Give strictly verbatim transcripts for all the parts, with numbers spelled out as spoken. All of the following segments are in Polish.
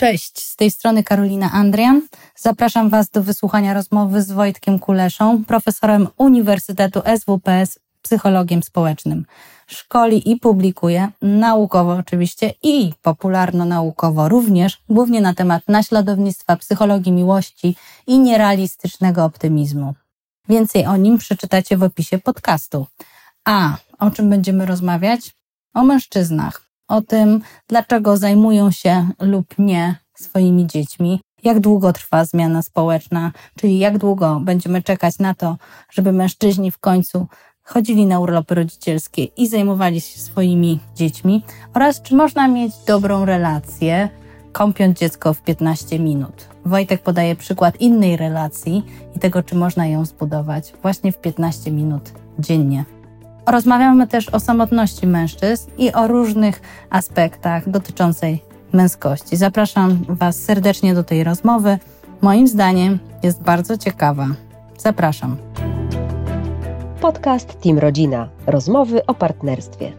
Cześć, z tej strony Karolina Andrian. Zapraszam Was do wysłuchania rozmowy z Wojtkiem Kuleszą, profesorem Uniwersytetu S W P S, psychologiem społecznym. Szkoli i publikuje, naukowo oczywiście i popularno-naukowo również, głównie na temat naśladownictwa, psychologii miłości i nierealistycznego optymizmu. Więcej o nim przeczytacie w opisie podcastu. A o czym będziemy rozmawiać? O mężczyznach. O tym, dlaczego zajmują się lub nie swoimi dziećmi, jak długo trwa zmiana społeczna, czyli jak długo będziemy czekać na to, żeby mężczyźni w końcu chodzili na urlopy rodzicielskie i zajmowali się swoimi dziećmi oraz czy można mieć dobrą relację, kąpiąc dziecko w piętnaście minut. Wojtek podaje przykład innej relacji i tego, czy można ją zbudować właśnie w piętnaście minut dziennie. Rozmawiamy też o samotności mężczyzn i o różnych aspektach dotyczących męskości. Zapraszam Was serdecznie do tej rozmowy. Moim zdaniem jest bardzo ciekawa. Zapraszam. Podcast Team Rodzina. Rozmowy o partnerstwie.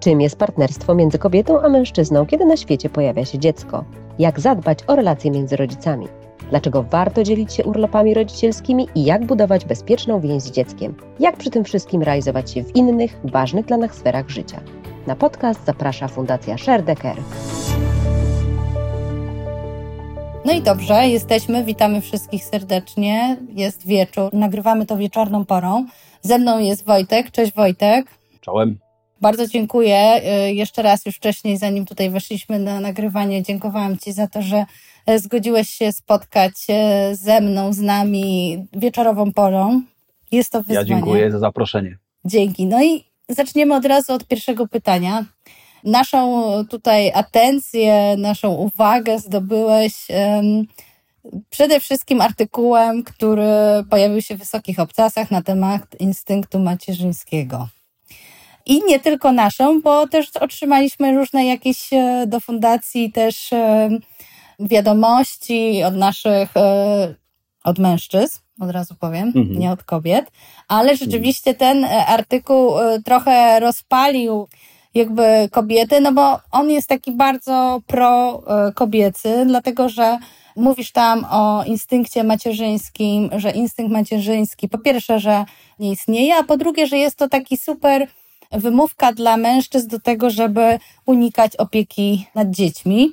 Czym jest partnerstwo między kobietą a mężczyzną, kiedy na świecie pojawia się dziecko? Jak zadbać o relacje między rodzicami? Dlaczego warto dzielić się urlopami rodzicielskimi i jak budować bezpieczną więź z dzieckiem? Jak przy tym wszystkim realizować się w innych, ważnych dla nas sferach życia? Na podcast zaprasza Fundacja Share the Care. No i dobrze, jesteśmy, witamy wszystkich serdecznie. Jest wieczór, nagrywamy to wieczorną porą. Ze mną jest Wojtek. Cześć Wojtek. Czołem. Bardzo dziękuję. Jeszcze raz już wcześniej, zanim tutaj weszliśmy na nagrywanie, dziękowałam Ci za to, że zgodziłeś się spotkać ze mną, z nami wieczorową porą. Jest to wyzwanie. Ja dziękuję za zaproszenie. Dzięki. No i zaczniemy od razu od pierwszego pytania. Naszą tutaj atencję, naszą uwagę zdobyłeś um, przede wszystkim artykułem, który pojawił się w Wysokich Obcasach na temat instynktu macierzyńskiego. I nie tylko naszą, bo też otrzymaliśmy różne jakieś do fundacji też um, wiadomości od naszych, od mężczyzn, od razu powiem, mhm. nie od kobiet, ale rzeczywiście ten artykuł trochę rozpalił jakby kobiety, no bo on jest taki bardzo pro-kobiecy, dlatego że mówisz tam o instynkcie macierzyńskim, że instynkt macierzyński po pierwsze, że nie istnieje, a po drugie, że jest to taki super wymówka dla mężczyzn do tego, żeby unikać opieki nad dziećmi.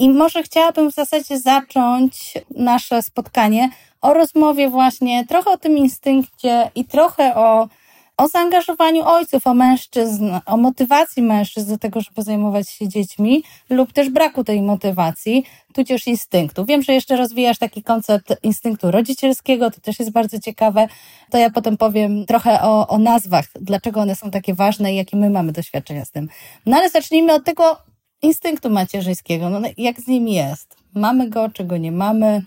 I może chciałabym w zasadzie zacząć nasze spotkanie o rozmowie właśnie trochę o tym instynkcie i trochę o, o zaangażowaniu ojców, o mężczyzn, o motywacji mężczyzn do tego, żeby zajmować się dziećmi lub też braku tej motywacji, tudzież instynktu. Wiem, że jeszcze rozwijasz taki koncept instynktu rodzicielskiego, to też jest bardzo ciekawe. To ja potem powiem trochę o, o nazwach, dlaczego one są takie ważne i jakie my mamy doświadczenia z tym. No ale zacznijmy od tego instynktu macierzyńskiego, no jak z nim jest? Mamy go, czy go nie mamy?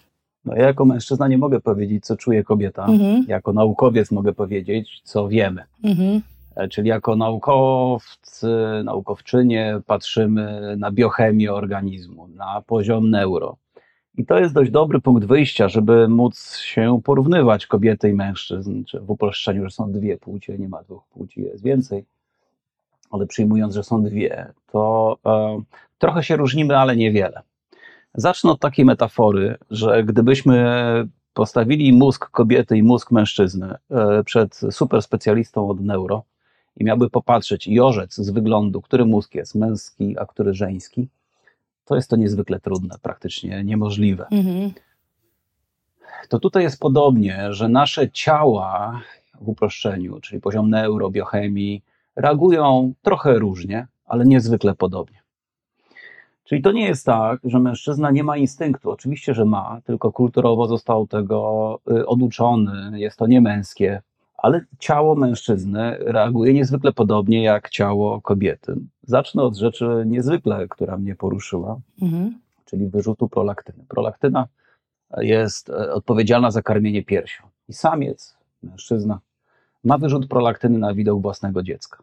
No ja jako mężczyzna nie mogę powiedzieć, co czuje kobieta. Mhm. Jako naukowiec mogę powiedzieć, co wiemy. Mhm. Czyli jako naukowcy, naukowczynie patrzymy na biochemię organizmu, na poziom neuro. I to jest dość dobry punkt wyjścia, żeby móc się porównywać kobiety i mężczyzn. W uproszczeniu, że są dwie płcie, nie ma dwóch płci, jest więcej. Ale przyjmując, że są dwie, to e, trochę się różnimy, ale niewiele. Zacznę od takiej metafory, że gdybyśmy postawili mózg kobiety i mózg mężczyzny e, przed superspecjalistą od neuro i miałby popatrzeć i orzec z wyglądu, który mózg jest męski, a który żeński, to jest to niezwykle trudne, praktycznie niemożliwe. Mhm. To tutaj jest podobnie, że nasze ciała w uproszczeniu, czyli poziom neuro, biochemii, reagują trochę różnie, ale niezwykle podobnie. Czyli to nie jest tak, że mężczyzna nie ma instynktu. Oczywiście, że ma, tylko kulturowo został tego oduczony, jest to niemęskie, ale ciało mężczyzny reaguje niezwykle podobnie jak ciało kobiety. Zacznę od rzeczy niezwykle, która mnie poruszyła, mhm. czyli wyrzutu prolaktyny. Prolaktyna jest odpowiedzialna za karmienie piersią. I samiec, mężczyzna, ma wyrzut prolaktyny na widok własnego dziecka.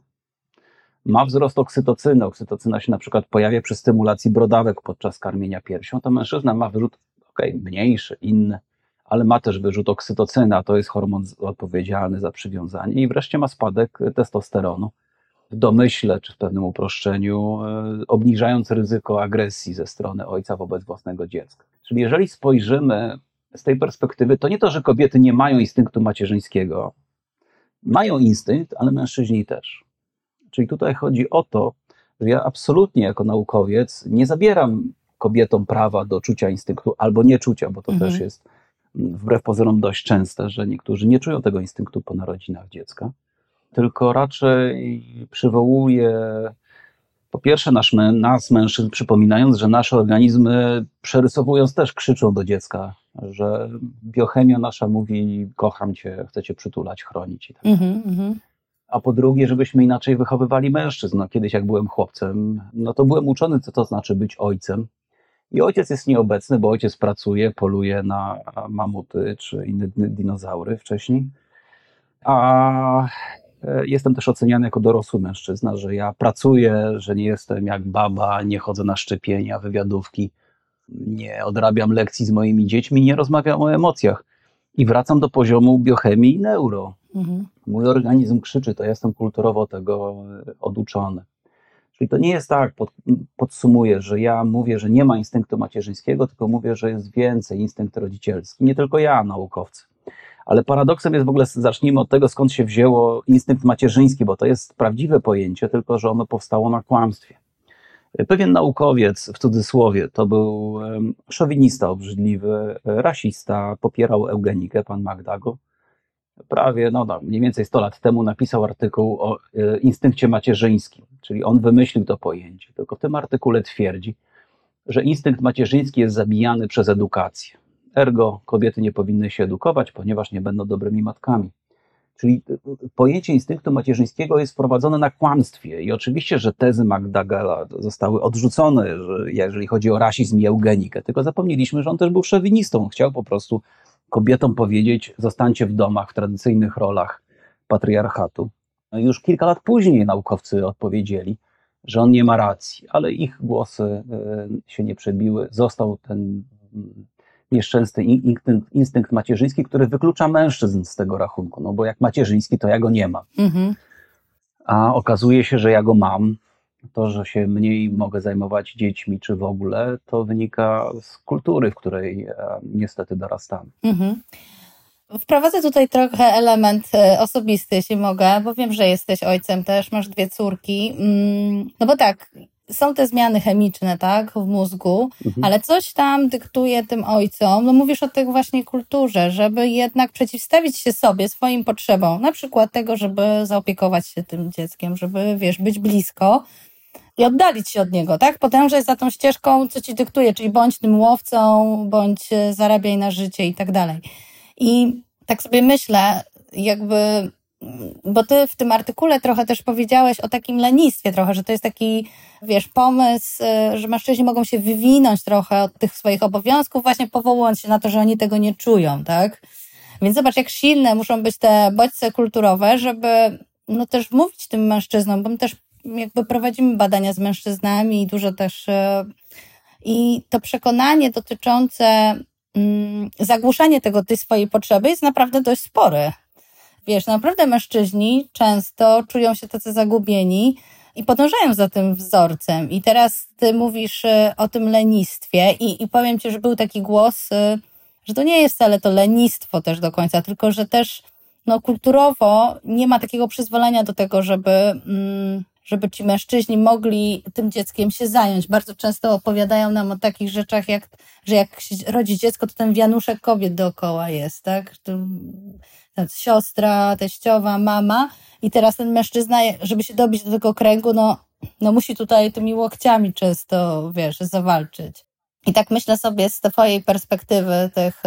Ma wzrost oksytocyny. Oksytocyna się na przykład pojawia przy stymulacji brodawek podczas karmienia piersią. To mężczyzna ma wyrzut okej, mniejszy, inny, ale ma też wyrzut oksytocyny, a to jest hormon odpowiedzialny za przywiązanie. I wreszcie ma spadek testosteronu. w domyśle czy w pewnym uproszczeniu, obniżając ryzyko agresji ze strony ojca wobec własnego dziecka. Czyli jeżeli spojrzymy z tej perspektywy, to nie to, że kobiety nie mają instynktu macierzyńskiego. Mają instynkt, ale mężczyźni też. Czyli tutaj chodzi o to, że ja absolutnie jako naukowiec nie zabieram kobietom prawa do czucia instynktu albo nie czucia, bo to mhm. też jest wbrew pozorom dość częste, że niektórzy nie czują tego instynktu po narodzinach dziecka, tylko raczej przywołuje po pierwsze nasz, nas mężczyzn, przypominając, że nasze organizmy, przerysowując, też krzyczą do dziecka, że biochemia nasza mówi: kocham cię, chcę cię przytulać, chronić i tak dalej. Mm-hmm. A po drugie, żebyśmy inaczej wychowywali mężczyzn. No, kiedyś jak byłem chłopcem, no to byłem uczony, co to znaczy być ojcem. I ojciec jest nieobecny, bo ojciec pracuje, poluje na mamuty czy inne dinozaury wcześniej. A jestem też oceniany jako dorosły mężczyzna, że ja pracuję, że nie jestem jak baba, nie chodzę na szczepienia, wywiadówki, nie odrabiam lekcji z moimi dziećmi, nie rozmawiam o emocjach. I wracam do poziomu biochemii i neuro. Mhm. Mój organizm krzyczy, to ja jestem kulturowo tego oduczony. Czyli to nie jest tak, pod, podsumuję, że ja mówię, że nie ma instynktu macierzyńskiego, tylko mówię, że jest więcej, instynkt rodzicielski. Nie tylko ja, naukowcy. Ale paradoksem jest w ogóle, zacznijmy od tego, skąd się wzięło instynkt macierzyński, bo to jest prawdziwe pojęcie, tylko że ono powstało na kłamstwie. Pewien naukowiec, w cudzysłowie, to był szowinista obrzydliwy, rasista, popierał eugenikę, pan McDougall. Prawie, no, no mniej więcej sto lat temu napisał artykuł o instynkcie macierzyńskim, czyli on wymyślił to pojęcie. Tylko w tym artykule twierdzi, że instynkt macierzyński jest zabijany przez edukację. Ergo kobiety nie powinny się edukować, ponieważ nie będą dobrymi matkami. Czyli pojęcie instynktu macierzyńskiego jest wprowadzone na kłamstwie i oczywiście, że tezy McDougalla zostały odrzucone, jeżeli chodzi o rasizm i eugenikę, tylko zapomnieliśmy, że on też był szowinistą. Chciał po prostu kobietom powiedzieć: zostańcie w domach, w tradycyjnych rolach patriarchatu. Już kilka lat później naukowcy odpowiedzieli, że on nie ma racji, ale ich głosy się nie przebiły. Został ten nieszczęsny instynkt, instynkt macierzyński, który wyklucza mężczyzn z tego rachunku, no bo jak macierzyński, to ja go nie mam. Mhm. A okazuje się, że ja go mam. To, że się mniej mogę zajmować dziećmi czy w ogóle, to wynika z kultury, w której niestety dorastamy. Mhm. Wprowadzę tutaj trochę element osobisty, jeśli mogę, bo wiem, że jesteś ojcem też, masz dwie córki. No bo tak, są te zmiany chemiczne, tak, w mózgu, mhm. ale coś tam dyktuje tym ojcom, no mówisz o tej właśnie kulturze, żeby jednak przeciwstawić się sobie, swoim potrzebom, na przykład tego, żeby zaopiekować się tym dzieckiem, żeby, wiesz, być blisko i oddalić się od niego, tak, podążaj za tą ścieżką, co ci dyktuje, czyli bądź tym łowcą, bądź zarabiaj na życie i tak dalej. I tak sobie myślę, jakby... Bo ty w tym artykule trochę też powiedziałeś o takim lenistwie trochę, że to jest taki, wiesz, pomysł, że mężczyźni mogą się wywinąć trochę od tych swoich obowiązków, właśnie powołując się na to, że oni tego nie czują, tak? Więc zobacz, jak silne muszą być te bodźce kulturowe, żeby no też mówić tym mężczyznom, bo my też jakby prowadzimy badania z mężczyznami i dużo też... I to przekonanie dotyczące mm, zagłuszania tego, tej swojej potrzeby jest naprawdę dość spory. Wiesz, naprawdę mężczyźni często czują się tacy zagubieni i podążają za tym wzorcem. I teraz ty mówisz o tym lenistwie i, i powiem ci, że był taki głos, że to nie jest wcale to lenistwo też do końca, tylko że też no, kulturowo nie ma takiego przyzwolenia do tego, żeby, żeby ci mężczyźni mogli tym dzieckiem się zająć. Bardzo często opowiadają nam o takich rzeczach, jak, że jak się rodzi dziecko, to ten wianuszek kobiet dookoła jest, tak? Siostra, teściowa, mama i teraz ten mężczyzna, żeby się dobić do tego kręgu, no, no musi tutaj tymi łokciami często, wiesz, zawalczyć. I tak myślę sobie z twojej perspektywy tych,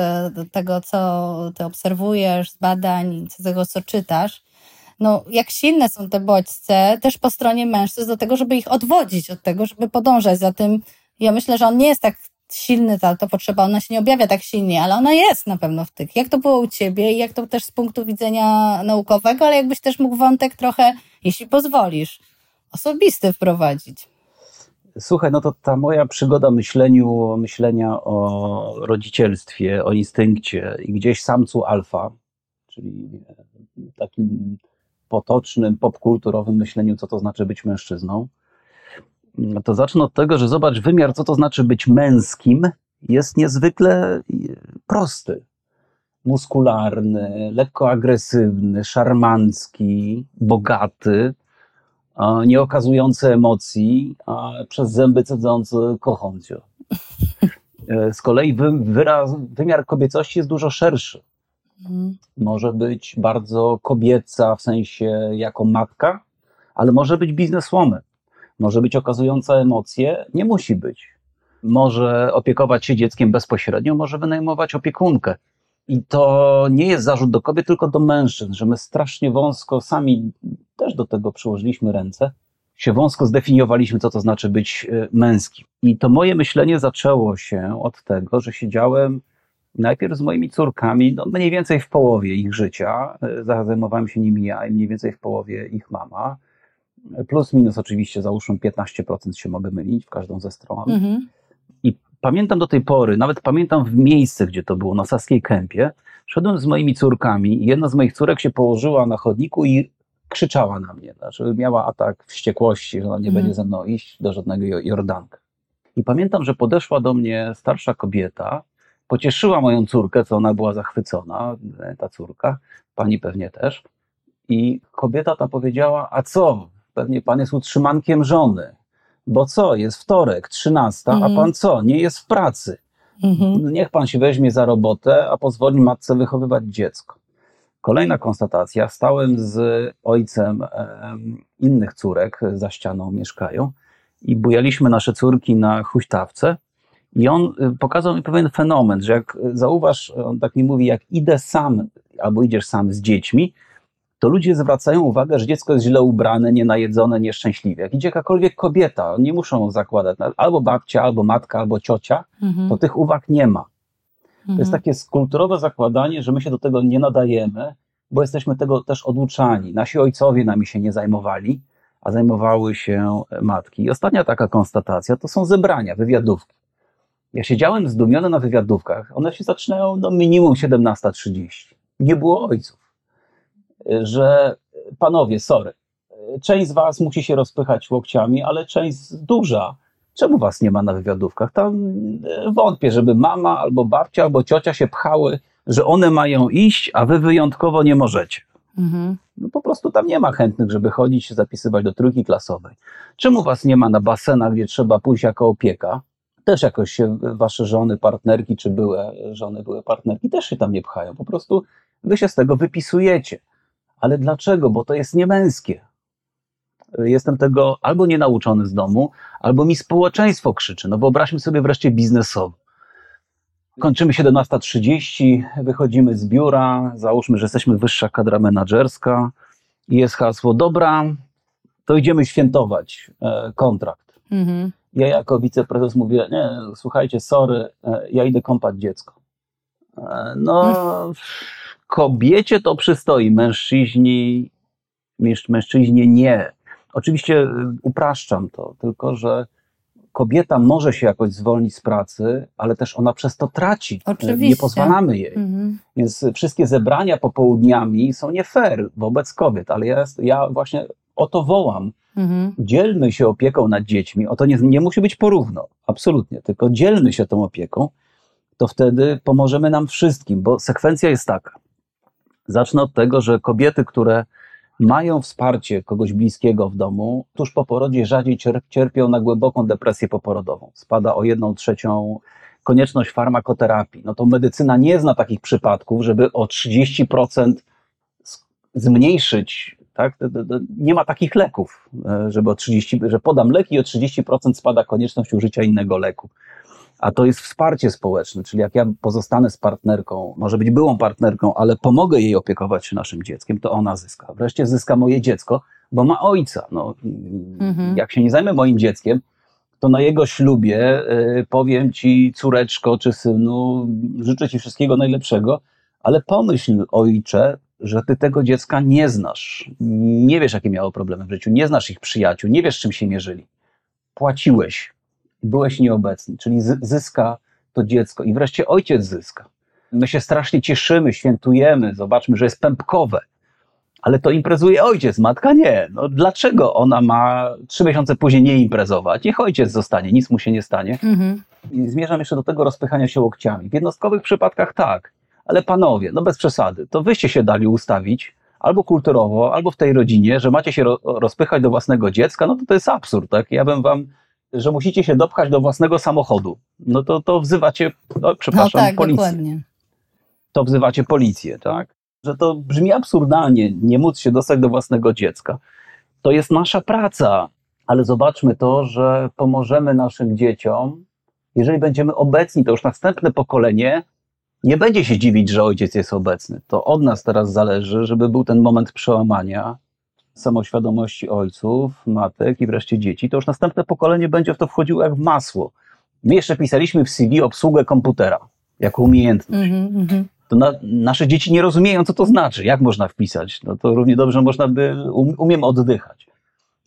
tego, co ty obserwujesz z badań, tego, co czytasz, no jak silne są te bodźce też po stronie mężczyzn do tego, żeby ich odwodzić od tego, żeby podążać za tym. Ja myślę, że on nie jest tak silny, ta, to potrzeba, ona się nie objawia tak silnie, ale ona jest na pewno w tych. Jak to było u ciebie i jak to też z punktu widzenia naukowego, ale jakbyś też mógł wątek trochę, jeśli pozwolisz, osobisty wprowadzić. Słuchaj, no to ta moja przygoda myśleniu, myślenia o rodzicielstwie, o instynkcie i gdzieś samcu alfa, czyli takim potocznym, popkulturowym myśleniu, co to znaczy być mężczyzną, to zacznę od tego, że zobacz, wymiar, co to znaczy być męskim, jest niezwykle prosty. Muskularny, lekko agresywny, szarmancki, bogaty, nie okazujący emocji, a przez zęby cedzący kochący. Z kolei wyraz, wymiar kobiecości jest dużo szerszy. Może być bardzo kobieca w sensie jako matka, ale może być bizneswoman. Może być okazująca emocje, nie musi być. Może opiekować się dzieckiem bezpośrednio, może wynajmować opiekunkę. I to nie jest zarzut do kobiet, tylko do mężczyzn, że my strasznie wąsko, sami też do tego przyłożyliśmy ręce, się wąsko zdefiniowaliśmy, co to znaczy być męskim. I to moje myślenie zaczęło się od tego, że siedziałem najpierw z moimi córkami, no mniej więcej w połowie ich życia, zajmowałem się nimi ja i mniej więcej w połowie ich mama, plus minus oczywiście, załóżmy piętnaście procent się mogę mylić w każdą ze stron. Mhm. I pamiętam do tej pory, nawet pamiętam w miejsce, gdzie to było, na Saskiej Kępie, szedłem z moimi córkami i jedna z moich córek się położyła na chodniku i krzyczała na mnie, znaczy miała atak wściekłości, że ona nie mhm. będzie ze mną iść do żadnego jordanka. I pamiętam, że podeszła do mnie starsza kobieta, pocieszyła moją córkę, co ona była zachwycona, ta córka, pani pewnie też. I kobieta ta powiedziała, a co, pewnie pan jest utrzymankiem żony, bo co, jest wtorek, trzynasta, mhm. a pan co, nie jest w pracy. Mhm. Niech pan się weźmie za robotę, a pozwoli matce wychowywać dziecko. Kolejna konstatacja, stałem z ojcem innych córek, za ścianą mieszkają i bujaliśmy nasze córki na huśtawce. I on pokazał mi pewien fenomen, że jak zauważ, on tak mi mówi, jak idę sam, albo idziesz sam z dziećmi, to ludzie zwracają uwagę, że dziecko jest źle ubrane, nienajedzone, nieszczęśliwe. Jak idzie jakakolwiek kobieta, nie muszą zakładać, albo babcia, albo matka, albo ciocia, mhm. to tych uwag nie ma. Mhm. To jest takie kulturowe zakładanie, że my się do tego nie nadajemy, bo jesteśmy tego też oduczani. Nasi ojcowie nami się nie zajmowali, a zajmowały się matki. I ostatnia taka konstatacja to są zebrania, wywiadówki. Ja siedziałem zdumiony na wywiadówkach, one się zaczynają do minimum siedemnasta trzydzieści. Nie było ojców, że panowie, sorry, część z was musi się rozpychać łokciami, ale część duża, czemu was nie ma na wywiadówkach? Tam wątpię, żeby mama albo babcia albo ciocia się pchały, że one mają iść, a wy wyjątkowo nie możecie. Mhm. No po prostu tam nie ma chętnych, żeby chodzić się zapisywać do trójki klasowej. Czemu was nie ma na basenach, gdzie trzeba pójść jako opieka? Też jakoś się wasze żony, partnerki, czy były żony, były partnerki, też się tam nie pchają. Po prostu wy się z tego wypisujecie. Ale dlaczego? Bo to jest niemęskie. Jestem tego albo nienauczony z domu, albo mi społeczeństwo krzyczy. No wyobraźmy sobie wreszcie biznesowo. Kończymy siedemnasta trzydzieści, wychodzimy z biura, załóżmy, że jesteśmy wyższa kadra menadżerska i jest hasło, dobra, to idziemy świętować e, kontrakt. Mhm. Ja jako wiceprezes mówię, nie, słuchajcie, sorry, ja idę kąpać dziecko. No, kobiecie to przystoi, mężczyźni, mężczyźnie nie. Oczywiście upraszczam to, tylko że kobieta może się jakoś zwolnić z pracy, ale też ona przez to traci. Oczywiście. Nie pozwalamy jej. Mhm. Więc wszystkie zebrania popołudniami są nie fair wobec kobiet, ale ja, ja właśnie o to wołam. Mhm. Dzielmy się opieką nad dziećmi, o to nie, nie musi być porówno, absolutnie, tylko dzielmy się tą opieką, to wtedy pomożemy nam wszystkim, bo sekwencja jest taka. Zacznę od tego, że kobiety, które mają wsparcie kogoś bliskiego w domu, tuż po porodzie rzadziej cierpią na głęboką depresję poporodową. Spada o jedną trzecią konieczność farmakoterapii. No to medycyna nie zna takich przypadków, żeby o trzydzieści procent zmniejszyć. Tak? Nie ma takich leków, żeby o trzydzieści, że podam leki i o trzydzieści procent spada konieczność użycia innego leku. A to jest wsparcie społeczne, czyli jak ja pozostanę z partnerką, może być byłą partnerką, ale pomogę jej opiekować się naszym dzieckiem, to ona zyska. Wreszcie zyska moje dziecko, bo ma ojca. No, mhm. Jak się nie zajmę moim dzieckiem, to na jego ślubie y, powiem ci, córeczko czy synu, życzę ci wszystkiego najlepszego, ale pomyśl, ojcze, że ty tego dziecka nie znasz, nie wiesz, jakie miało problemy w życiu, nie znasz ich przyjaciół, nie wiesz, czym się mierzyli. Płaciłeś, byłeś nieobecny, czyli zyska to dziecko i wreszcie ojciec zyska. My się strasznie cieszymy, świętujemy, zobaczmy, że jest pępkowe, ale to imprezuje ojciec, matka nie. No dlaczego ona ma trzy miesiące później nie imprezować? Niech ojciec zostanie, nic mu się nie stanie. Mhm. I zmierzam jeszcze do tego rozpychania się łokciami. W jednostkowych przypadkach tak, ale panowie, no bez przesady, to wyście się dali ustawić albo kulturowo, albo w tej rodzinie, że macie się ro- rozpychać do własnego dziecka, no to to jest absurd, tak? Ja bym wam, że musicie się dopchać do własnego samochodu, no to, to wzywacie, no, przepraszam, no tak, policję. Dokładnie. To wzywacie policję, tak? Że to brzmi absurdalnie, nie móc się dostać do własnego dziecka. To jest nasza praca, ale zobaczmy to, że pomożemy naszym dzieciom, jeżeli będziemy obecni, to już następne pokolenie nie będzie się dziwić, że ojciec jest obecny. To od nas teraz zależy, żeby był ten moment przełamania samoświadomości ojców, matek i wreszcie dzieci. To już następne pokolenie będzie w to wchodziło jak w masło. My jeszcze pisaliśmy w C V obsługę komputera jako umiejętność. Mm-hmm, mm-hmm. To na, nasze dzieci nie rozumieją, co to znaczy, jak można wpisać. No to równie dobrze można by, um, umiem oddychać.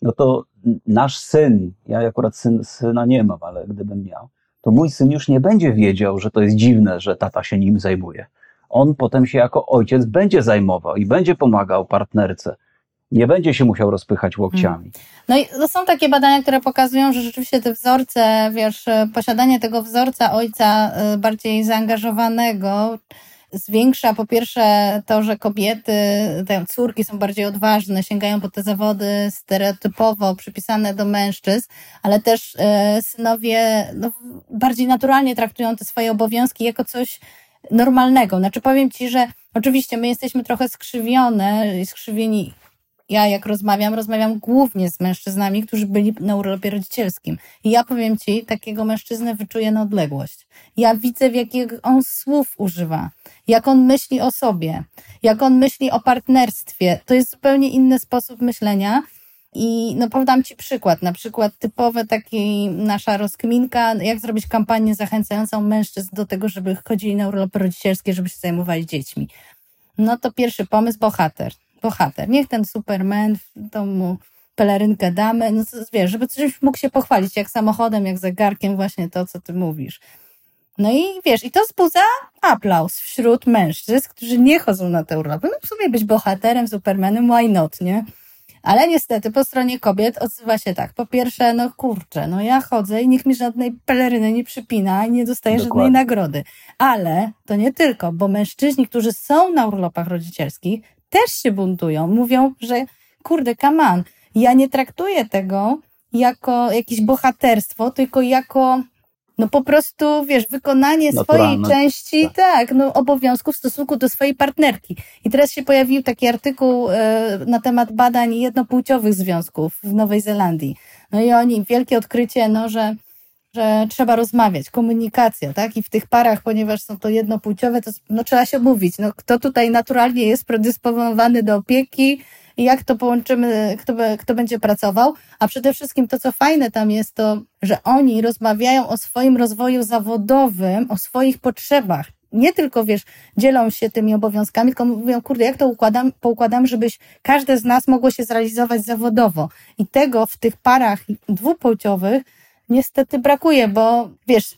No to nasz syn, ja akurat syn, syna nie mam, ale gdybym miał, to mój syn już nie będzie wiedział, że to jest dziwne, że tata się nim zajmuje. On potem się jako ojciec będzie zajmował i będzie pomagał partnerce. Nie będzie się musiał rozpychać łokciami. No i to są takie badania, które pokazują, że rzeczywiście te wzorce, wiesz, posiadanie tego wzorca ojca bardziej zaangażowanego zwiększa po pierwsze to, że kobiety, te córki są bardziej odważne, sięgają po te zawody stereotypowo przypisane do mężczyzn, ale też e, synowie no, bardziej naturalnie traktują te swoje obowiązki jako coś normalnego. Znaczy powiem Ci, że oczywiście my jesteśmy trochę skrzywione i skrzywieni. Ja jak rozmawiam, rozmawiam głównie z mężczyznami, którzy byli na urlopie rodzicielskim. I ja powiem Ci, takiego mężczyznę wyczuję na odległość. Ja widzę, w jakich on słów używa, jak on myśli o sobie, jak on myśli o partnerstwie. To jest zupełnie inny sposób myślenia. I no podam Ci przykład, na przykład typowe taki nasza rozkminka, jak zrobić kampanię zachęcającą mężczyzn do tego, żeby chodzili na urlopy rodzicielskie, żeby się zajmowali dziećmi. No to pierwszy pomysł, bohater. bohater. Niech ten Superman w domu pelerynkę damy, no co, wiesz, żeby coś mógł się pochwalić, jak samochodem, jak zegarkiem, właśnie to, co ty mówisz. No i wiesz, i to wzbudza aplauz wśród mężczyzn, którzy nie chodzą na te urlopy. No w sumie być bohaterem, Supermanem, why not, nie? Ale niestety po stronie kobiet odzywa się tak. Po pierwsze, no kurczę, no ja chodzę i nikt mi żadnej peleryny nie przypina i nie dostaję Dokładnie. żadnej nagrody. Ale to nie tylko, bo mężczyźni, którzy są na urlopach rodzicielskich, też się buntują. Mówią, że kurde, come on, ja nie traktuję tego jako jakieś bohaterstwo, tylko jako no po prostu, wiesz, wykonanie Naturalne. swojej części, tak, tak no, obowiązku w stosunku do swojej partnerki. I teraz się pojawił taki artykuł y, na temat badań jednopłciowych związków w Nowej Zelandii. No i oni, wielkie odkrycie, no, że że trzeba rozmawiać, komunikacja, tak? I w tych parach, ponieważ są to jednopłciowe, to no, trzeba się mówić, no, kto tutaj naturalnie jest predysponowany do opieki i jak to połączymy, kto, kto będzie pracował. A przede wszystkim to, co fajne tam jest, to, że oni rozmawiają o swoim rozwoju zawodowym, o swoich potrzebach. Nie tylko, wiesz, dzielą się tymi obowiązkami, tylko mówią, kurde, jak to układam, poukładam, żebyś każde z nas mogło się zrealizować zawodowo. I tego w tych parach dwupłciowych niestety brakuje, bo wiesz,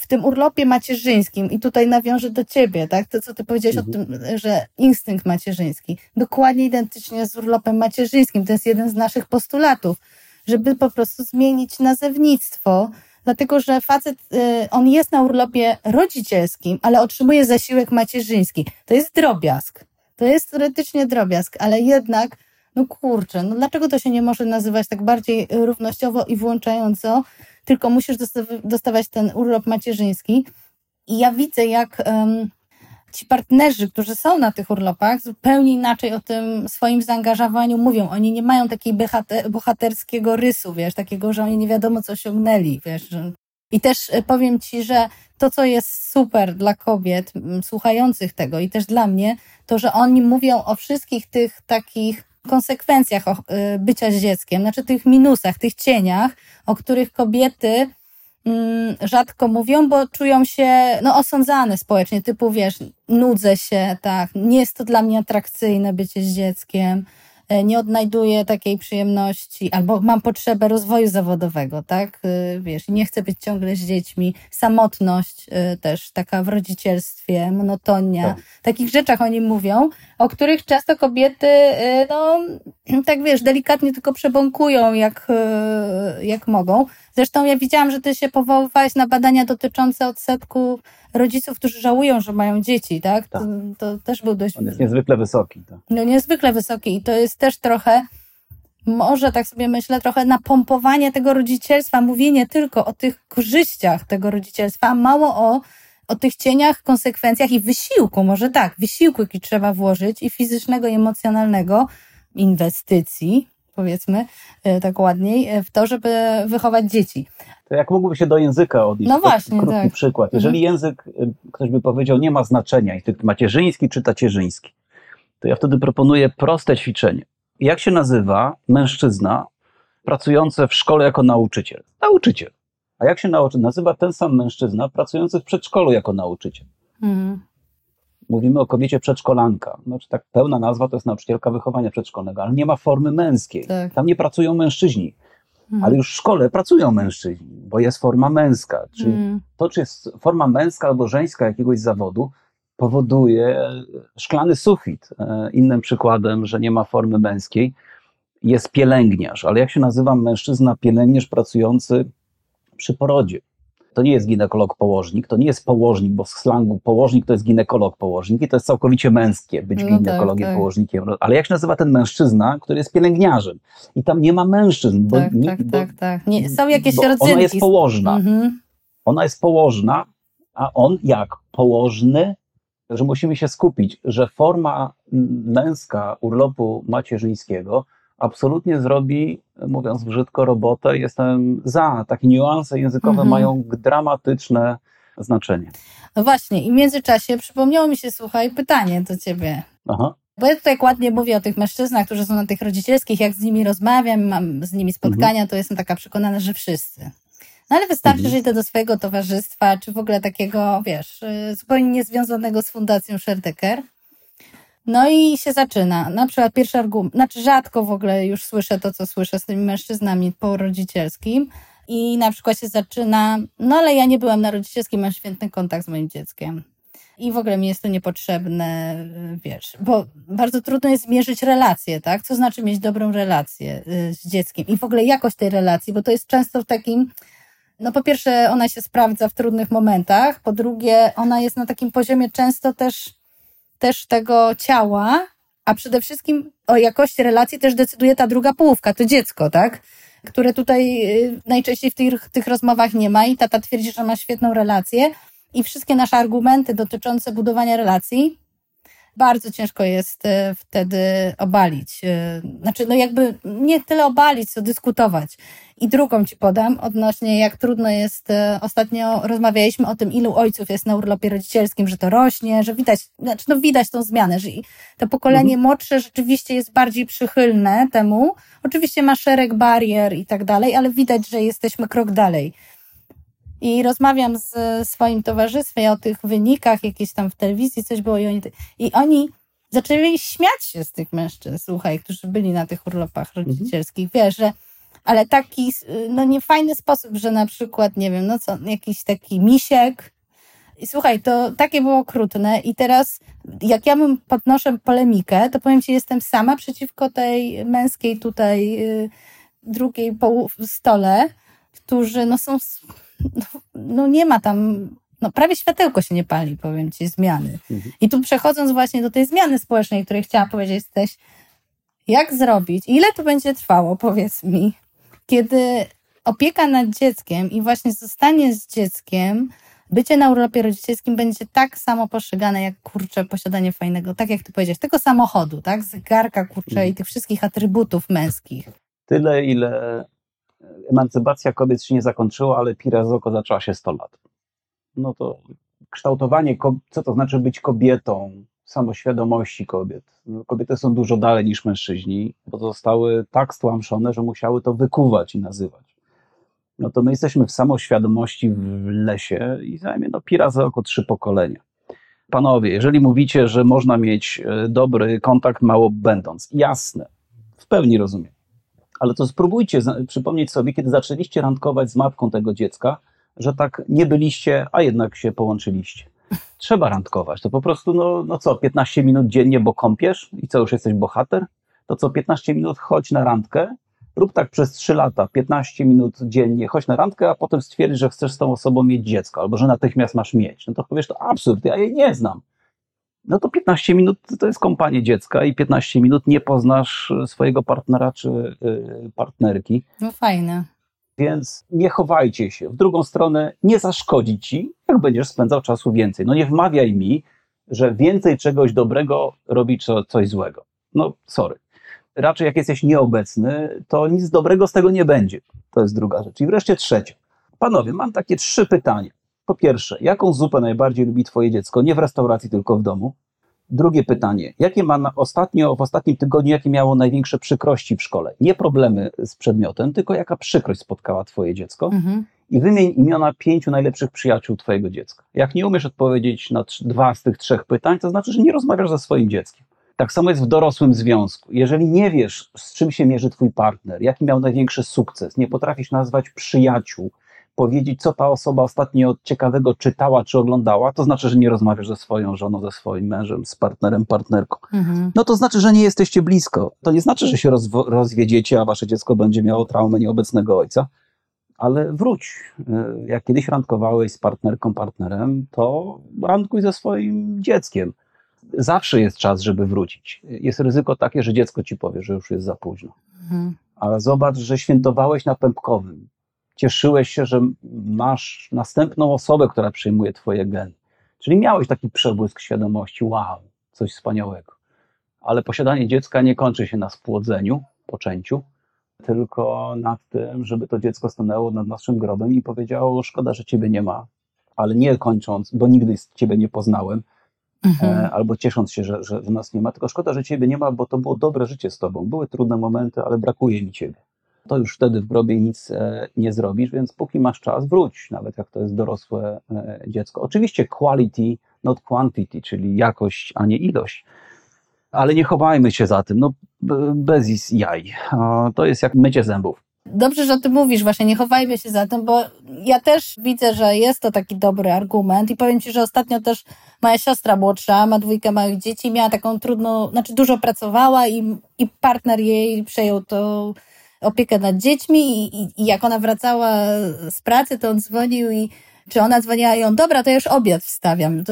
w tym urlopie macierzyńskim i tutaj nawiążę do ciebie, tak? To, co ty powiedziałeś mhm. o tym, że instynkt macierzyński. Dokładnie identycznie z urlopem macierzyńskim. To jest jeden z naszych postulatów, żeby po prostu zmienić nazewnictwo, dlatego że facet, on jest na urlopie rodzicielskim, ale otrzymuje zasiłek macierzyński. To jest drobiazg. To jest teoretycznie drobiazg, ale jednak no kurczę, no dlaczego to się nie może nazywać tak bardziej równościowo i włączająco, tylko musisz dostawać ten urlop macierzyński. I ja widzę, jak um, ci partnerzy, którzy są na tych urlopach, zupełnie inaczej o tym swoim zaangażowaniu mówią. Oni nie mają takiego bohaterskiego rysu, wiesz, takiego, że oni nie wiadomo, co osiągnęli, wiesz. I też powiem Ci, że to, co jest super dla kobiet słuchających tego i też dla mnie, to, że oni mówią o wszystkich tych takich konsekwencjach bycia z dzieckiem, znaczy tych minusach, tych cieniach, o których kobiety mm, rzadko mówią, bo czują się no, osądzane społecznie, typu wiesz, nudzę się, tak, nie jest to dla mnie atrakcyjne bycie z dzieckiem, nie odnajduję takiej przyjemności, albo mam potrzebę rozwoju zawodowego, tak? Wiesz, nie chcę być ciągle z dziećmi. Samotność też, taka w rodzicielstwie, monotonia. Tak. Takich rzeczach oni mówią, o których często kobiety, no, tak wiesz, delikatnie tylko przebąkują, jak, jak mogą. Zresztą ja widziałam, że ty się powoływałaś na badania dotyczące odsetku rodziców, którzy żałują, że mają dzieci, tak? tak. To, to też był dość... On jest niezwykle wysoki. Tak. No niezwykle wysoki i to jest też trochę, może tak sobie myślę, trochę napompowanie tego rodzicielstwa, mówienie tylko o tych korzyściach tego rodzicielstwa, a mało o, o tych cieniach, konsekwencjach i wysiłku, może tak, wysiłku, jaki trzeba włożyć i fizycznego, i emocjonalnego, inwestycji, powiedzmy tak ładniej, w to, żeby wychować dzieci. To jak mógłby się do języka odnieść? No właśnie, krótki tak. przykład. Jeżeli mhm. język, ktoś by powiedział, nie ma znaczenia, i macierzyński czy tacierzyński, to ja wtedy proponuję proste ćwiczenie. Jak się nazywa mężczyzna pracujący w szkole jako nauczyciel? Nauczyciel. A jak się nazywa ten sam mężczyzna pracujący w przedszkolu jako nauczyciel? Mhm. Mówimy o kobiecie przedszkolanka. Znaczy, tak pełna nazwa to jest nauczycielka wychowania przedszkolnego, ale nie ma formy męskiej. Tak. Tam nie pracują mężczyźni. Mm. Ale już w szkole pracują mężczyźni, bo jest forma męska. Czyli mm. to, czy jest forma męska albo żeńska jakiegoś zawodu, powoduje szklany sufit. Innym przykładem, że nie ma formy męskiej, jest pielęgniarz. Ale jak się nazywa mężczyzna pielęgniarz pracujący przy porodzie? To nie jest ginekolog-położnik, to nie jest położnik, bo w slangu położnik to jest ginekolog-położnik i to jest całkowicie męskie być no ginekologiem, tak, położnikiem. Ale jak się nazywa ten mężczyzna, który jest pielęgniarzem? I tam nie ma mężczyzn, bo, tak, nie, tak, bo, tak, tak. Nie, są jakieś bo rodzynki. Ona jest położna. Mhm. Ona jest położna, a on jak? Położny? Że musimy się skupić, że forma męska urlopu macierzyńskiego absolutnie zrobi, mówiąc brzydko, robotę. Jestem za. Takie niuanse językowe mhm. mają dramatyczne znaczenie. No właśnie. I w międzyczasie przypomniało mi się, słuchaj, pytanie do ciebie. Aha. Bo ja tutaj ładnie mówię o tych mężczyznach, którzy są na tych rodzicielskich, jak z nimi rozmawiam, mam z nimi spotkania, mhm. to jestem taka przekonana, że wszyscy. No ale wystarczy, mhm. że idę do swojego towarzystwa, czy w ogóle takiego, wiesz, zupełnie niezwiązanego z Fundacją Share the Care. No i się zaczyna. Na przykład pierwszy argument, znaczy rzadko w ogóle już słyszę to, co słyszę z tymi mężczyznami po rodzicielskim i na przykład się zaczyna, no ale ja nie byłam na rodzicielskim, mam świetny kontakt z moim dzieckiem i w ogóle mi jest to niepotrzebne, wiesz, bo bardzo trudno jest zmierzyć relację, tak? Co znaczy mieć dobrą relację z dzieckiem i w ogóle jakość tej relacji, bo to jest często w takim... No po pierwsze ona się sprawdza w trudnych momentach, po drugie ona jest na takim poziomie często też... też tego ciała, a przede wszystkim o jakości relacji też decyduje ta druga połówka, to dziecko, tak? Które tutaj najczęściej w tych, tych rozmowach nie ma i tata twierdzi, że ma świetną relację i wszystkie nasze argumenty dotyczące budowania relacji bardzo ciężko jest wtedy obalić. Znaczy, no jakby nie tyle obalić, co dyskutować. I drugą ci podam odnośnie jak trudno jest, ostatnio rozmawialiśmy o tym, ilu ojców jest na urlopie rodzicielskim, że to rośnie, że widać, znaczy no widać tą zmianę, że to pokolenie mhm. młodsze rzeczywiście jest bardziej przychylne temu. Oczywiście ma szereg barier i tak dalej, ale widać, że jesteśmy krok dalej. I rozmawiam z swoim towarzystwem o tych wynikach, jakieś tam w telewizji coś było i oni, i oni zaczęli śmiać się z tych mężczyzn, słuchaj, którzy byli na tych urlopach rodzicielskich, mhm. wiesz, że ale taki, no niefajny sposób, że na przykład, nie wiem, no co, jakiś taki misiek. I słuchaj, to takie było okrutne i teraz jak ja bym podnoszę polemikę, to powiem ci, jestem sama przeciwko tej męskiej tutaj yy, drugiej poł- stole, którzy no są, no, no nie ma tam, no prawie światełko się nie pali, powiem ci, zmiany. I tu przechodząc właśnie do tej zmiany społecznej, której chciałam powiedzieć też, jak zrobić, ile to będzie trwało, powiedz mi, kiedy opieka nad dzieckiem i właśnie zostanie z dzieckiem, bycie na urlopie rodzicielskim będzie tak samo postrzegane jak, kurczę, posiadanie fajnego, tak jak ty powiedziałeś, tego samochodu, tak, zegarka, kurczę, i tych wszystkich atrybutów męskich. Tyle, ile emancypacja kobiet się nie zakończyła, ale pira z oko zaczęła się sto lat. No to kształtowanie, co to znaczy być kobietą, samoświadomości kobiet. Kobiety są dużo dalej niż mężczyźni, bo zostały tak stłamszone, że musiały to wykuwać i nazywać. No to my jesteśmy w samoświadomości w lesie i zajmie no pi razy oko trzy pokolenia. Panowie, jeżeli mówicie, że można mieć dobry kontakt mało będąc, jasne, pełni rozumiem. Ale to spróbujcie przypomnieć sobie, kiedy zaczęliście randkować z matką tego dziecka, że tak nie byliście, a jednak się połączyliście. Trzeba randkować. To po prostu, no, no co, piętnaście minut dziennie, bo kąpiesz i co, już jesteś bohater? To co, piętnaście minut chodź na randkę, rób tak przez trzy lata, piętnaście minut dziennie, chodź na randkę, a potem stwierdzisz, że chcesz z tą osobą mieć dziecko, albo że natychmiast masz mieć. No to powiesz, to absurd, ja jej nie znam. No to piętnaście minut to jest kąpanie dziecka i piętnaście minut nie poznasz swojego partnera czy yy, partnerki. No fajne. Więc nie chowajcie się. W drugą stronę nie zaszkodzi ci, jak będziesz spędzał czasu więcej. No nie wmawiaj mi, że więcej czegoś dobrego robi co, coś złego. No sorry. Raczej jak jesteś nieobecny, to nic dobrego z tego nie będzie. To jest druga rzecz. I wreszcie trzecia. Panowie, mam takie trzy pytania. Po pierwsze, jaką zupę najbardziej lubi twoje dziecko? Nie w restauracji, tylko w domu. Drugie pytanie, jakie ma na ostatnio, w ostatnim tygodniu, jakie miało największe przykrości w szkole? Nie problemy z przedmiotem, tylko jaka przykrość spotkała twoje dziecko? Mhm. I wymień imiona pięciu najlepszych przyjaciół twojego dziecka. Jak nie umiesz odpowiedzieć na tr- dwa z tych trzech pytań, to znaczy, że nie rozmawiasz ze swoim dzieckiem. Tak samo jest w dorosłym związku. Jeżeli nie wiesz, z czym się mierzy twój partner, jaki miał największy sukces, nie potrafisz nazwać przyjaciół, powiedzieć, co ta osoba ostatnio ciekawego czytała czy oglądała, to znaczy, że nie rozmawiasz ze swoją żoną, ze swoim mężem, z partnerem, partnerką. Mhm. No to znaczy, że nie jesteście blisko. To nie znaczy, że się rozwo- rozwiedziecie, a wasze dziecko będzie miało traumę nieobecnego ojca, ale wróć. Jak kiedyś randkowałeś z partnerką, partnerem, to randkuj ze swoim dzieckiem. Zawsze jest czas, żeby wrócić. Jest ryzyko takie, że dziecko ci powie, że już jest za późno. Mhm. Ale zobacz, że świętowałeś na Pępkowym. Cieszyłeś się, że masz następną osobę, która przyjmuje twoje geny. Czyli miałeś taki przebłysk świadomości, wow, coś wspaniałego. Ale posiadanie dziecka nie kończy się na spłodzeniu, poczęciu, tylko nad tym, żeby to dziecko stanęło nad naszym grobem i powiedziało, szkoda, że ciebie nie ma, ale nie kończąc, bo nigdy ciebie nie poznałem, mhm. e, albo ciesząc się, że, że, że nas nie ma, tylko szkoda, że ciebie nie ma, bo to było dobre życie z tobą. Były trudne momenty, ale brakuje mi ciebie. To już wtedy w grobie nic e, nie zrobisz, więc póki masz czas, wróć, nawet jak to jest dorosłe e, dziecko. Oczywiście quality, not quantity, czyli jakość, a nie ilość. Ale nie chowajmy się za tym, no b, bez jaj. A, to jest jak mycie zębów. Dobrze, że o tym mówisz, właśnie nie chowajmy się za tym, bo ja też widzę, że jest to taki dobry argument i powiem ci, że ostatnio też moja siostra młodsza ma dwójkę małych dzieci, miała taką trudną, znaczy dużo pracowała i, i partner jej przejął to opiekę nad dziećmi i, i jak ona wracała z pracy, to on dzwonił i czy ona dzwoniła i on, dobra, to ja już obiad wstawiam.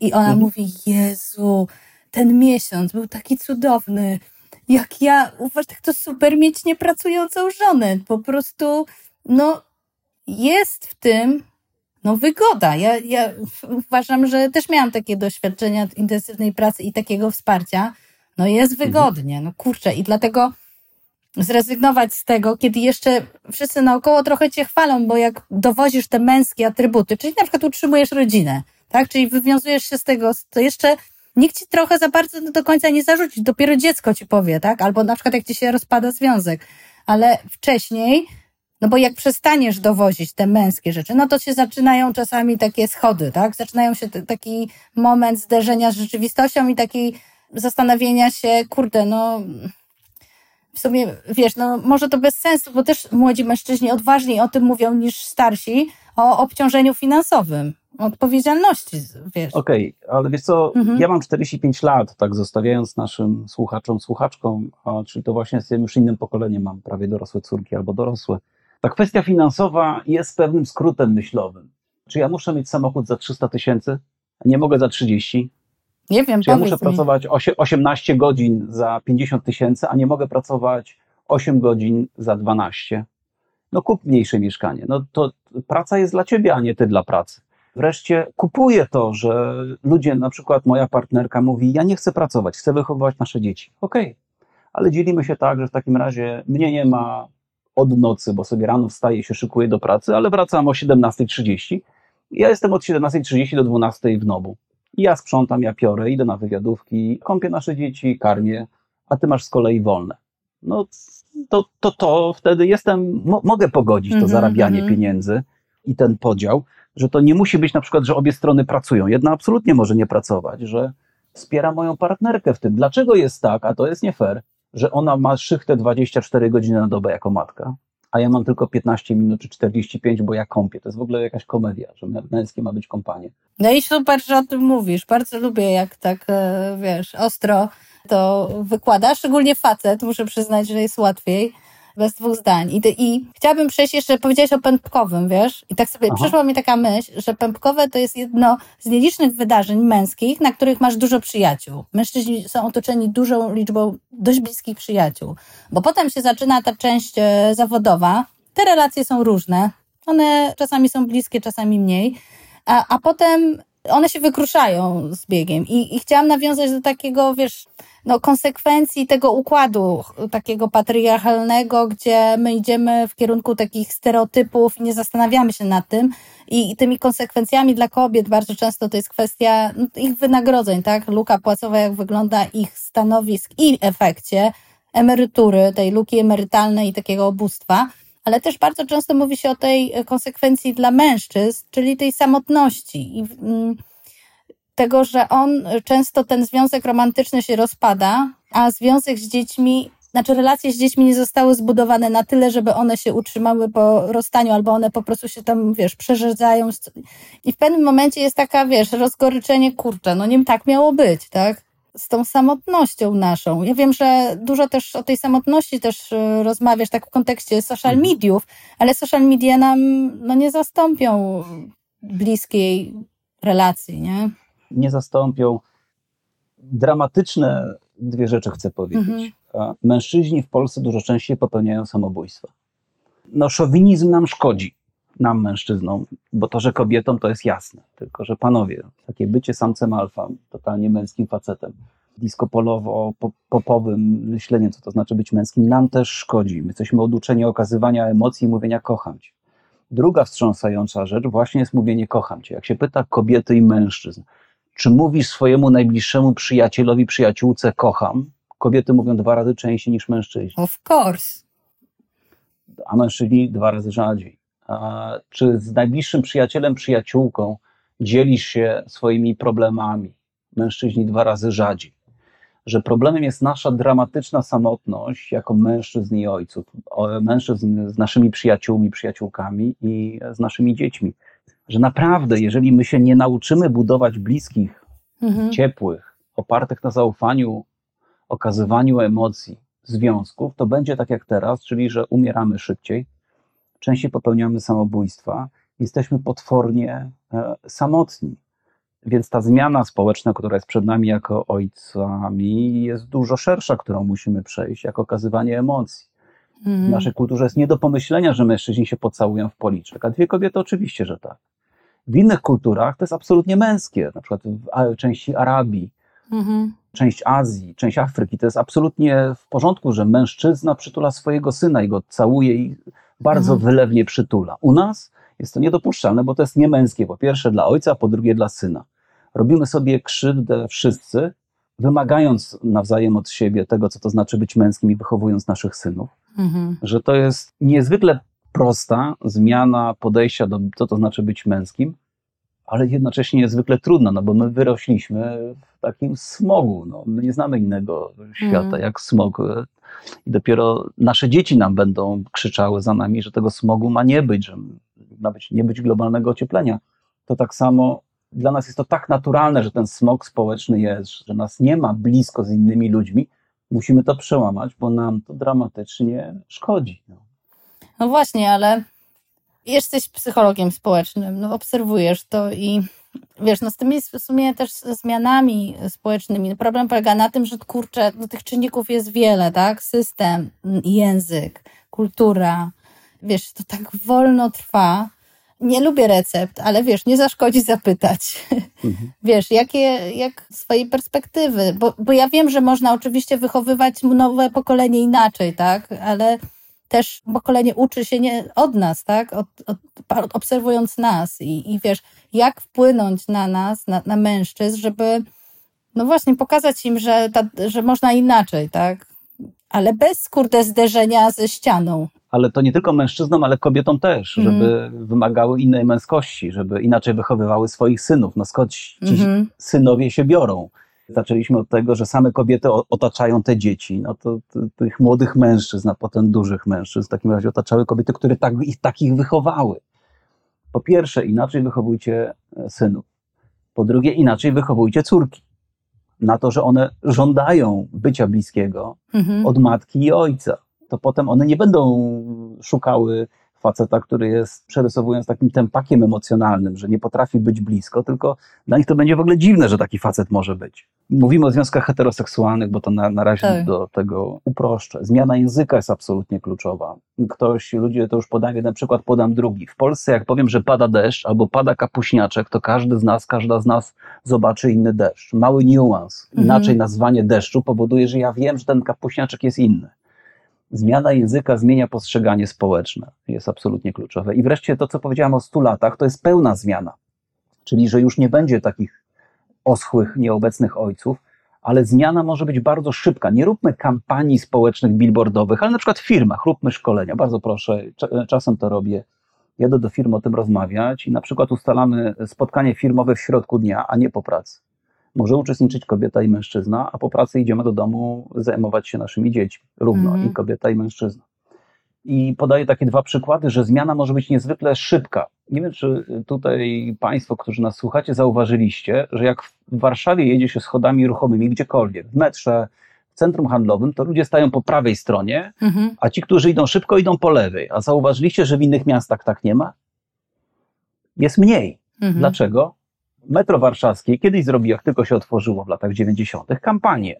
I ona mhm. mówi, Jezu, ten miesiąc był taki cudowny, jak ja, uważam, tak to super mieć niepracującą żonę. Po prostu, no, jest w tym, no, wygoda. Ja, ja uważam, że też miałam takie doświadczenia intensywnej pracy i takiego wsparcia. No, jest wygodnie, mhm. no kurczę. I dlatego zrezygnować z tego, kiedy jeszcze wszyscy naokoło trochę cię chwalą, bo jak dowozisz te męskie atrybuty, czyli na przykład utrzymujesz rodzinę, tak? Czyli wywiązujesz się z tego, to jeszcze nikt ci trochę za bardzo do końca nie zarzuci, dopiero dziecko ci powie, tak? Albo na przykład jak ci się rozpada związek, ale wcześniej, no bo jak przestaniesz dowozić te męskie rzeczy, no to się zaczynają czasami takie schody, tak? Zaczynają się t- taki moment zderzenia z rzeczywistością i takiej zastanawienia się, kurde, no... W sumie, wiesz, no może to bez sensu, bo też młodzi mężczyźni odważniej o tym mówią niż starsi, o obciążeniu finansowym, odpowiedzialności, wiesz. Okej, okay, ale wiesz co, mhm. ja mam czterdzieści pięć lat, tak zostawiając naszym słuchaczom, słuchaczkom, a, czyli to właśnie z tym już innym pokoleniem mam prawie dorosłe córki albo dorosłe. Ta kwestia finansowa jest pewnym skrótem myślowym. Czy ja muszę mieć samochód za trzysta tysięcy? Nie mogę za trzydzieści? Nie wiem, czy ja muszę mi. pracować osiemnaście godzin za pięćdziesiąt tysięcy, a nie mogę pracować osiem godzin za dwanaście. No kup mniejsze mieszkanie. No to praca jest dla ciebie, a nie ty dla pracy. Wreszcie kupuję to, że ludzie, na przykład moja partnerka mówi, ja nie chcę pracować, chcę wychowywać nasze dzieci. Okej, okay. Ale dzielimy się tak, że w takim razie mnie nie ma od nocy, bo sobie rano wstaję, się szykuję do pracy, ale wracam o siedemnasta trzydzieści. Ja jestem od siedemnasta trzydzieści do dwunasta w Nobu. Ja sprzątam, ja piorę, idę na wywiadówki, kąpię nasze dzieci, karmię, a ty masz z kolei wolne. No to, to, to wtedy jestem, mo- mogę pogodzić to mm-hmm, zarabianie mm-hmm. pieniędzy i ten podział, że to nie musi być na przykład, że obie strony pracują. Jedna absolutnie może nie pracować, że wspiera moją partnerkę w tym. Dlaczego jest tak, a to jest nie fair, że ona ma szychtę dwadzieścia cztery godziny na dobę jako matka, a ja mam tylko piętnaście minut czy czterdzieści pięć, bo ja kąpię. To jest w ogóle jakaś komedia, że męskie ma być kąpanie. No i super, że o tym mówisz. Bardzo lubię, jak tak, wiesz, ostro to wykładasz. Szczególnie facet, muszę przyznać, że jest łatwiej. Bez dwóch zdań. I, I chciałabym przejść jeszcze, powiedziałaś o pępkowym, wiesz? I tak sobie Aha. przyszła mi taka myśl, że pępkowe to jest jedno z nielicznych wydarzeń męskich, na których masz dużo przyjaciół. Mężczyźni są otoczeni dużą liczbą dość bliskich przyjaciół. Bo potem się zaczyna ta część zawodowa. Te relacje są różne. One czasami są bliskie, czasami mniej. A, a potem one się wykruszają z biegiem. I, i chciałam nawiązać do takiego, wiesz, no, konsekwencji tego układu takiego patriarchalnego, gdzie my idziemy w kierunku takich stereotypów i nie zastanawiamy się nad tym. I, i tymi konsekwencjami dla kobiet bardzo często to jest kwestia no, ich wynagrodzeń, tak? Luka płacowa, jak wygląda ich stanowisk i w efekcie emerytury, tej luki emerytalnej i takiego ubóstwa. Ale też bardzo często mówi się o tej konsekwencji dla mężczyzn, czyli tej samotności i tego, że on często ten związek romantyczny się rozpada, a związek z dziećmi, znaczy relacje z dziećmi nie zostały zbudowane na tyle, żeby one się utrzymały po rozstaniu, albo one po prostu się tam, wiesz, przerzedzają. I w pewnym momencie jest taka, wiesz, rozgoryczenie, kurczę, no nie tak miało być, tak? Z tą samotnością naszą. Ja wiem, że dużo też o tej samotności też rozmawiasz tak w kontekście social mediów, ale social media nam no, nie zastąpią bliskiej relacji, nie? Nie zastąpią. Dramatyczne dwie rzeczy chcę powiedzieć. Mhm. Mężczyźni w Polsce dużo częściej popełniają samobójstwa. No szowinizm nam szkodzi, nam mężczyznom, bo to, że kobietom to jest jasne, tylko że panowie, takie bycie samcem alfa, totalnie męskim facetem, diskopolowo-popowym myśleniem, co to znaczy być męskim, nam też szkodzi. My jesteśmy oduczeni okazywania emocji i mówienia kocham cię. Druga wstrząsająca rzecz właśnie jest mówienie kocham cię. Jak się pyta kobiety i mężczyzn, czy mówisz swojemu najbliższemu przyjacielowi, przyjaciółce kocham, kobiety mówią dwa razy częściej niż mężczyźni. Of course. A mężczyźni dwa razy rzadziej. A czy z najbliższym przyjacielem, przyjaciółką dzielisz się swoimi problemami? Mężczyźni dwa razy rzadziej. Że problemem jest nasza dramatyczna samotność jako mężczyzn i ojców, mężczyzn z naszymi przyjaciółmi, przyjaciółkami i z naszymi dziećmi. Że naprawdę, jeżeli my się nie nauczymy budować bliskich, mhm. ciepłych, opartych na zaufaniu, okazywaniu emocji, związków, to będzie tak jak teraz, czyli że umieramy szybciej, częściej popełniamy samobójstwa, jesteśmy potwornie e, samotni. Więc ta zmiana społeczna, która jest przed nami jako ojcami, jest dużo szersza, którą musimy przejść, jak okazywanie emocji. Mm. W naszej kulturze jest nie do pomyślenia, że mężczyźni się pocałują w policzek, a dwie kobiety oczywiście, że tak. W innych kulturach to jest absolutnie męskie, na przykład w części Arabii, mm-hmm. część Azji, część Afryki. To jest absolutnie w porządku, że mężczyzna przytula swojego syna i go całuje i bardzo mhm. wylewnie przytula. U nas jest to niedopuszczalne, bo to jest niemęskie. Po pierwsze dla ojca, po drugie dla syna. Robimy sobie krzywdę wszyscy, wymagając nawzajem od siebie tego, co to znaczy być męskim i wychowując naszych synów. Mhm. Że to jest niezwykle prosta zmiana podejścia do co to znaczy być męskim, ale jednocześnie niezwykle trudna, no bo my wyrośliśmy w takim smogu. No, my nie znamy innego świata mhm. jak smog. I dopiero nasze dzieci nam będą krzyczały za nami, że tego smogu ma nie być, że nawet nie być globalnego ocieplenia. To tak samo dla nas jest to tak naturalne, że ten smog społeczny jest, że nas nie ma blisko z innymi ludźmi. Musimy to przełamać, bo nam to dramatycznie szkodzi. No, no właśnie, ale jesteś psychologiem społecznym, no obserwujesz to i wiesz, no z tymi w sumie też zmianami społecznymi. Problem polega na tym, że kurczę, no tych czynników jest wiele, tak? System, język, kultura. Wiesz, to tak wolno trwa. Nie lubię recept, ale wiesz, nie zaszkodzi zapytać. Mhm. Wiesz, jakie, jak z swojej perspektywy, bo, bo ja wiem, że można oczywiście wychowywać nowe pokolenie inaczej, tak? Ale też pokolenie uczy się nie od nas, tak? Od, od, obserwując nas i, i wiesz, jak wpłynąć na nas, na, na mężczyzn, żeby no właśnie pokazać im, że, ta, że można inaczej, tak? Ale bez, kurde, zderzenia ze ścianą. Ale to nie tylko mężczyznom, ale kobietom też, mm. żeby wymagały innej męskości, żeby inaczej wychowywały swoich synów. No skąd ci mm-hmm. synowie się biorą? Zaczęliśmy od tego, że same kobiety otaczają te dzieci, no to tych młodych mężczyzn, a potem dużych mężczyzn w takim razie otaczały kobiety, które tak, ich takich wychowały. Po pierwsze, inaczej wychowujcie synów. Po drugie, inaczej wychowujcie córki. Na to, że one żądają bycia bliskiego mhm. od matki i ojca. To potem one nie będą szukały faceta, który jest, przerysowując, takim tempakiem emocjonalnym, że nie potrafi być blisko, tylko dla nich to będzie w ogóle dziwne, że taki facet może być. Mówimy o związkach heteroseksualnych, bo to na, na razie tak. do tego uproszczę. Zmiana języka jest absolutnie kluczowa. Ktoś, ludzie to już podają, jeden przykład podam drugi. W Polsce jak powiem, że pada deszcz albo pada kapuśniaczek, to każdy z nas, każda z nas zobaczy inny deszcz. Mały niuans. Inaczej mhm. nazwanie deszczu powoduje, że ja wiem, że ten kapuśniaczek jest inny. Zmiana języka zmienia postrzeganie społeczne. Jest absolutnie kluczowe. I wreszcie to, co powiedziałam o stu latach, to jest pełna zmiana. Czyli, że już nie będzie takich oschłych, nieobecnych ojców, ale zmiana może być bardzo szybka. Nie róbmy kampanii społecznych, billboardowych, ale na przykład w firmach róbmy szkolenia. Bardzo proszę, czasem to robię. Jadę do firm o tym rozmawiać i na przykład ustalamy spotkanie firmowe w środku dnia, a nie po pracy. Może uczestniczyć kobieta i mężczyzna, a po pracy idziemy do domu zajmować się naszymi dziećmi. Równo mhm. i kobieta, i mężczyzna. I podaję takie dwa przykłady, że zmiana może być niezwykle szybka. Nie wiem, czy tutaj Państwo, którzy nas słuchacie, zauważyliście, że jak w Warszawie jedzie się schodami ruchomymi gdziekolwiek, w metrze, w centrum handlowym, to ludzie stają po prawej stronie, mhm. a ci, którzy idą szybko, idą po lewej. A zauważyliście, że w innych miastach tak nie ma? Jest mniej. Mhm. Dlaczego? Metro warszawskie kiedyś zrobiło, jak tylko się otworzyło w latach dziewięćdziesiątych, kampanię.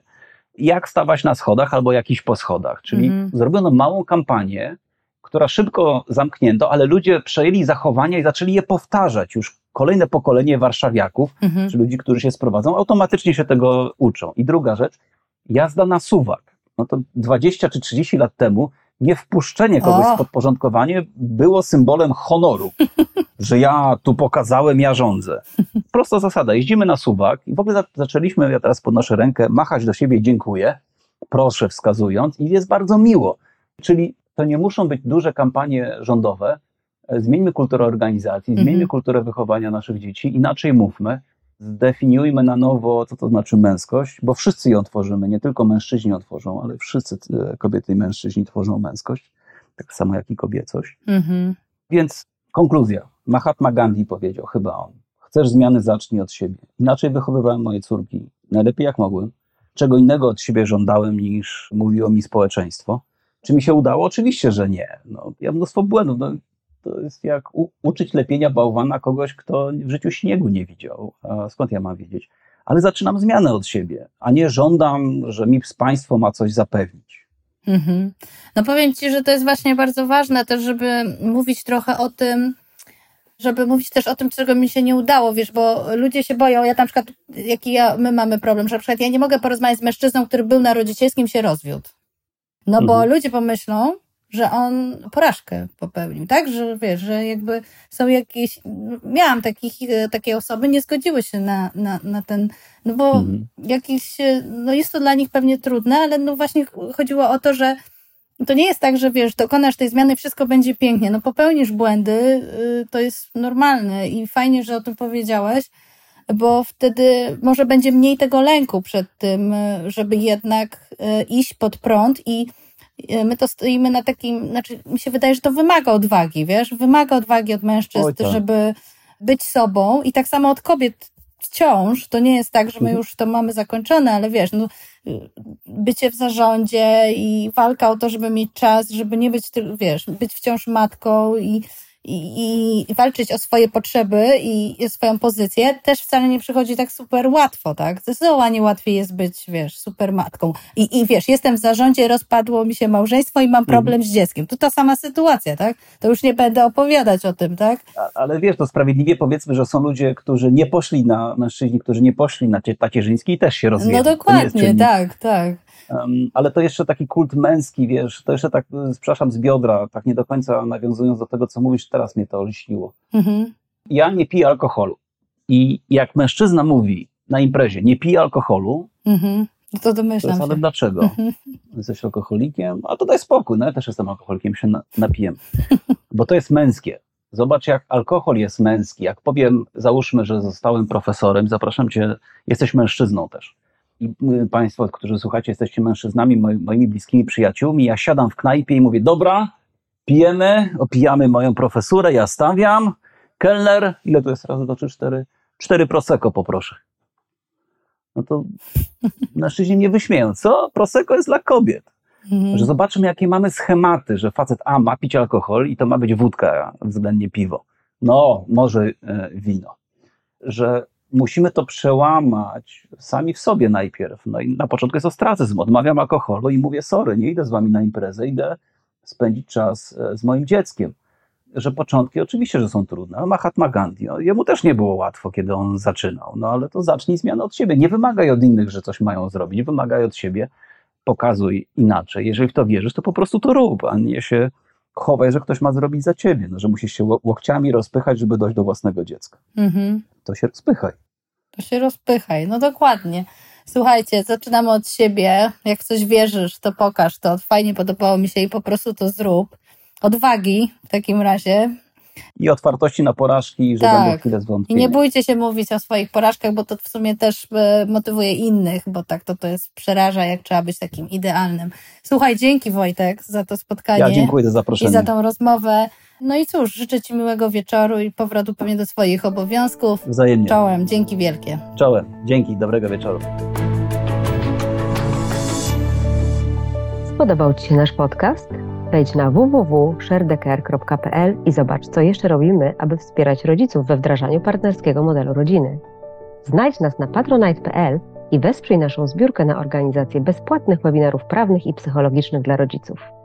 Jak stawać na schodach albo jakiś po schodach. Czyli mm. zrobiono małą kampanię, która szybko zamknięto, ale ludzie przejęli zachowania i zaczęli je powtarzać. Już kolejne pokolenie warszawiaków, mm-hmm. czy ludzi, którzy się sprowadzą, automatycznie się tego uczą. I druga rzecz, jazda na suwak. No to dwadzieścia czy trzydzieści lat temu niewpuszczenie kogoś w podporządkowanie było symbolem honoru, że ja tu pokazałem, ja rządzę. Prosta zasada, jeździmy na suwak i w ogóle zaczęliśmy, ja teraz podnoszę rękę, machać do siebie dziękuję, proszę wskazując i jest bardzo miło. Czyli to nie muszą być duże kampanie rządowe, zmieńmy kulturę organizacji, mhm. zmieńmy kulturę wychowania naszych dzieci, inaczej mówmy, zdefiniujmy na nowo, co to znaczy męskość, bo wszyscy ją tworzymy, nie tylko mężczyźni ją tworzą, ale wszyscy kobiety i mężczyźni tworzą męskość, tak samo jak i kobiecość. Mhm. Więc konkluzja. Mahatma Gandhi powiedział, chyba on, chcesz zmiany, zacznij od siebie. Inaczej wychowywałem moje córki, najlepiej jak mogłem. Czego innego od siebie żądałem, niż mówiło mi społeczeństwo. Czy mi się udało? Oczywiście, że nie. No, ja mnóstwo błędów. No, to jest jak u- uczyć lepienia bałwana kogoś, kto w życiu śniegu nie widział. A skąd ja mam wiedzieć? Ale zaczynam zmianę od siebie, a nie żądam, że mi państwo ma coś zapewnić. Mhm. No powiem Ci, że to jest właśnie bardzo ważne też, żeby mówić trochę o tym, żeby mówić też o tym, czego mi się nie udało, wiesz, bo ludzie się boją, ja na przykład, jaki ja, my mamy problem, że na przykład ja nie mogę porozmawiać z mężczyzną, który był na rodzicielskim, się rozwiódł. No mhm. bo ludzie pomyślą, że on porażkę popełnił, tak? Że wiesz, że jakby są jakieś... Miałam takich, takie osoby, nie zgodziły się na, na, na ten... No bo mhm. jakieś... No jest to dla nich pewnie trudne, ale no właśnie chodziło o to, że to nie jest tak, że wiesz, dokonasz tej zmiany, wszystko będzie pięknie. No popełnisz błędy, to jest normalne i fajnie, że o tym powiedziałaś, bo wtedy może będzie mniej tego lęku przed tym, żeby jednak iść pod prąd i my to stoimy na takim, znaczy mi się wydaje, że to wymaga odwagi, wiesz, wymaga odwagi od mężczyzn, Ojca. żeby być sobą i tak samo od kobiet wciąż, to nie jest tak, że my już to mamy zakończone, ale wiesz, no, bycie w zarządzie i walka o to, żeby mieć czas, żeby nie być, wiesz, być wciąż matką i, i, i walczyć o swoje potrzeby i, i o swoją pozycję, też wcale nie przychodzi tak super łatwo, tak? Zdecydowanie łatwiej jest być, wiesz, super matką. I, i wiesz, jestem w zarządzie, rozpadło mi się małżeństwo i mam problem mhm. z dzieckiem. To ta sama sytuacja, tak? To już nie będę opowiadać o tym, tak? A, ale wiesz, to sprawiedliwie powiedzmy, że są ludzie, którzy nie poszli na, mężczyźni, którzy nie poszli na tacierzyński i też się rozwiedli. No dokładnie, tak, tak. Um, ale to jeszcze taki kult męski, wiesz, to jeszcze tak, przepraszam, z biodra, tak nie do końca nawiązując do tego, co mówisz, teraz mnie to olśniło. Mhm. Ja nie piję alkoholu i jak mężczyzna mówi na imprezie, nie piję alkoholu, mhm. to domyślam to jest, ale się. Dlaczego? Mhm. Jesteś alkoholikiem? A to daj spokój, no ja też jestem alkoholikiem, się na, napijem, bo to jest męskie. Zobacz, jak alkohol jest męski, jak powiem, załóżmy, że zostałem profesorem, zapraszam cię, jesteś mężczyzną też. i Państwo, którzy słuchacie, jesteście mężczyznami, moi, moimi bliskimi przyjaciółmi, ja siadam w knajpie i mówię, dobra, pijemy, opijamy moją profesurę, ja stawiam, kelner, ile to jest raz, dwa, trzy, cztery, cztery Prosecco poproszę. No to mężczyźni mnie wyśmieją, co? Prosecco jest dla kobiet. Mhm. Że zobaczymy, jakie mamy schematy, że facet A ma pić alkohol i to ma być wódka, względnie piwo. No, może e, wino. Że musimy to przełamać sami w sobie najpierw. No i na początku jest ostracyzm. Odmawiam alkoholu i mówię, sorry, nie idę z wami na imprezę, idę spędzić czas z moim dzieckiem. Że początki oczywiście, że są trudne. Mahatma Gandhi, no, jemu też nie było łatwo, kiedy on zaczynał. No ale to zacznij zmianę od siebie. Nie wymagaj od innych, że coś mają zrobić. Wymagaj od siebie, pokazuj inaczej. Jeżeli w to wierzysz, to po prostu to rób, a nie się chowaj, że ktoś ma zrobić za ciebie. No, że musisz się łokciami rozpychać, żeby dojść do własnego dziecka. Mhm. To się rozpychaj. To się rozpychaj, no dokładnie. Słuchajcie, zaczynamy od siebie. Jak w coś wierzysz, to pokaż to. Fajnie, podobało mi się i po prostu to zrób. Odwagi w takim razie. I otwartości na porażki, że tak. Będą chwilę zwątpienia. I nie bójcie się mówić o swoich porażkach, bo to w sumie też e, motywuje innych, bo tak to, to jest przeraża, jak trzeba być takim idealnym. Słuchaj, dzięki Wojtek za to spotkanie. Ja dziękuję za zaproszenie. I za tą rozmowę. No i cóż, życzę Ci miłego wieczoru i powrotu pewnie do swoich obowiązków. Wzajemnie. Czołem, dzięki wielkie. Czołem, dzięki, dobrego wieczoru. Spodobał Ci się nasz podcast? Wejdź na w w w kropka share the care kropka p l i zobacz, co jeszcze robimy, aby wspierać rodziców we wdrażaniu partnerskiego modelu rodziny. Znajdź nas na patronite kropka p l i wesprzyj naszą zbiórkę na organizację bezpłatnych webinarów prawnych i psychologicznych dla rodziców.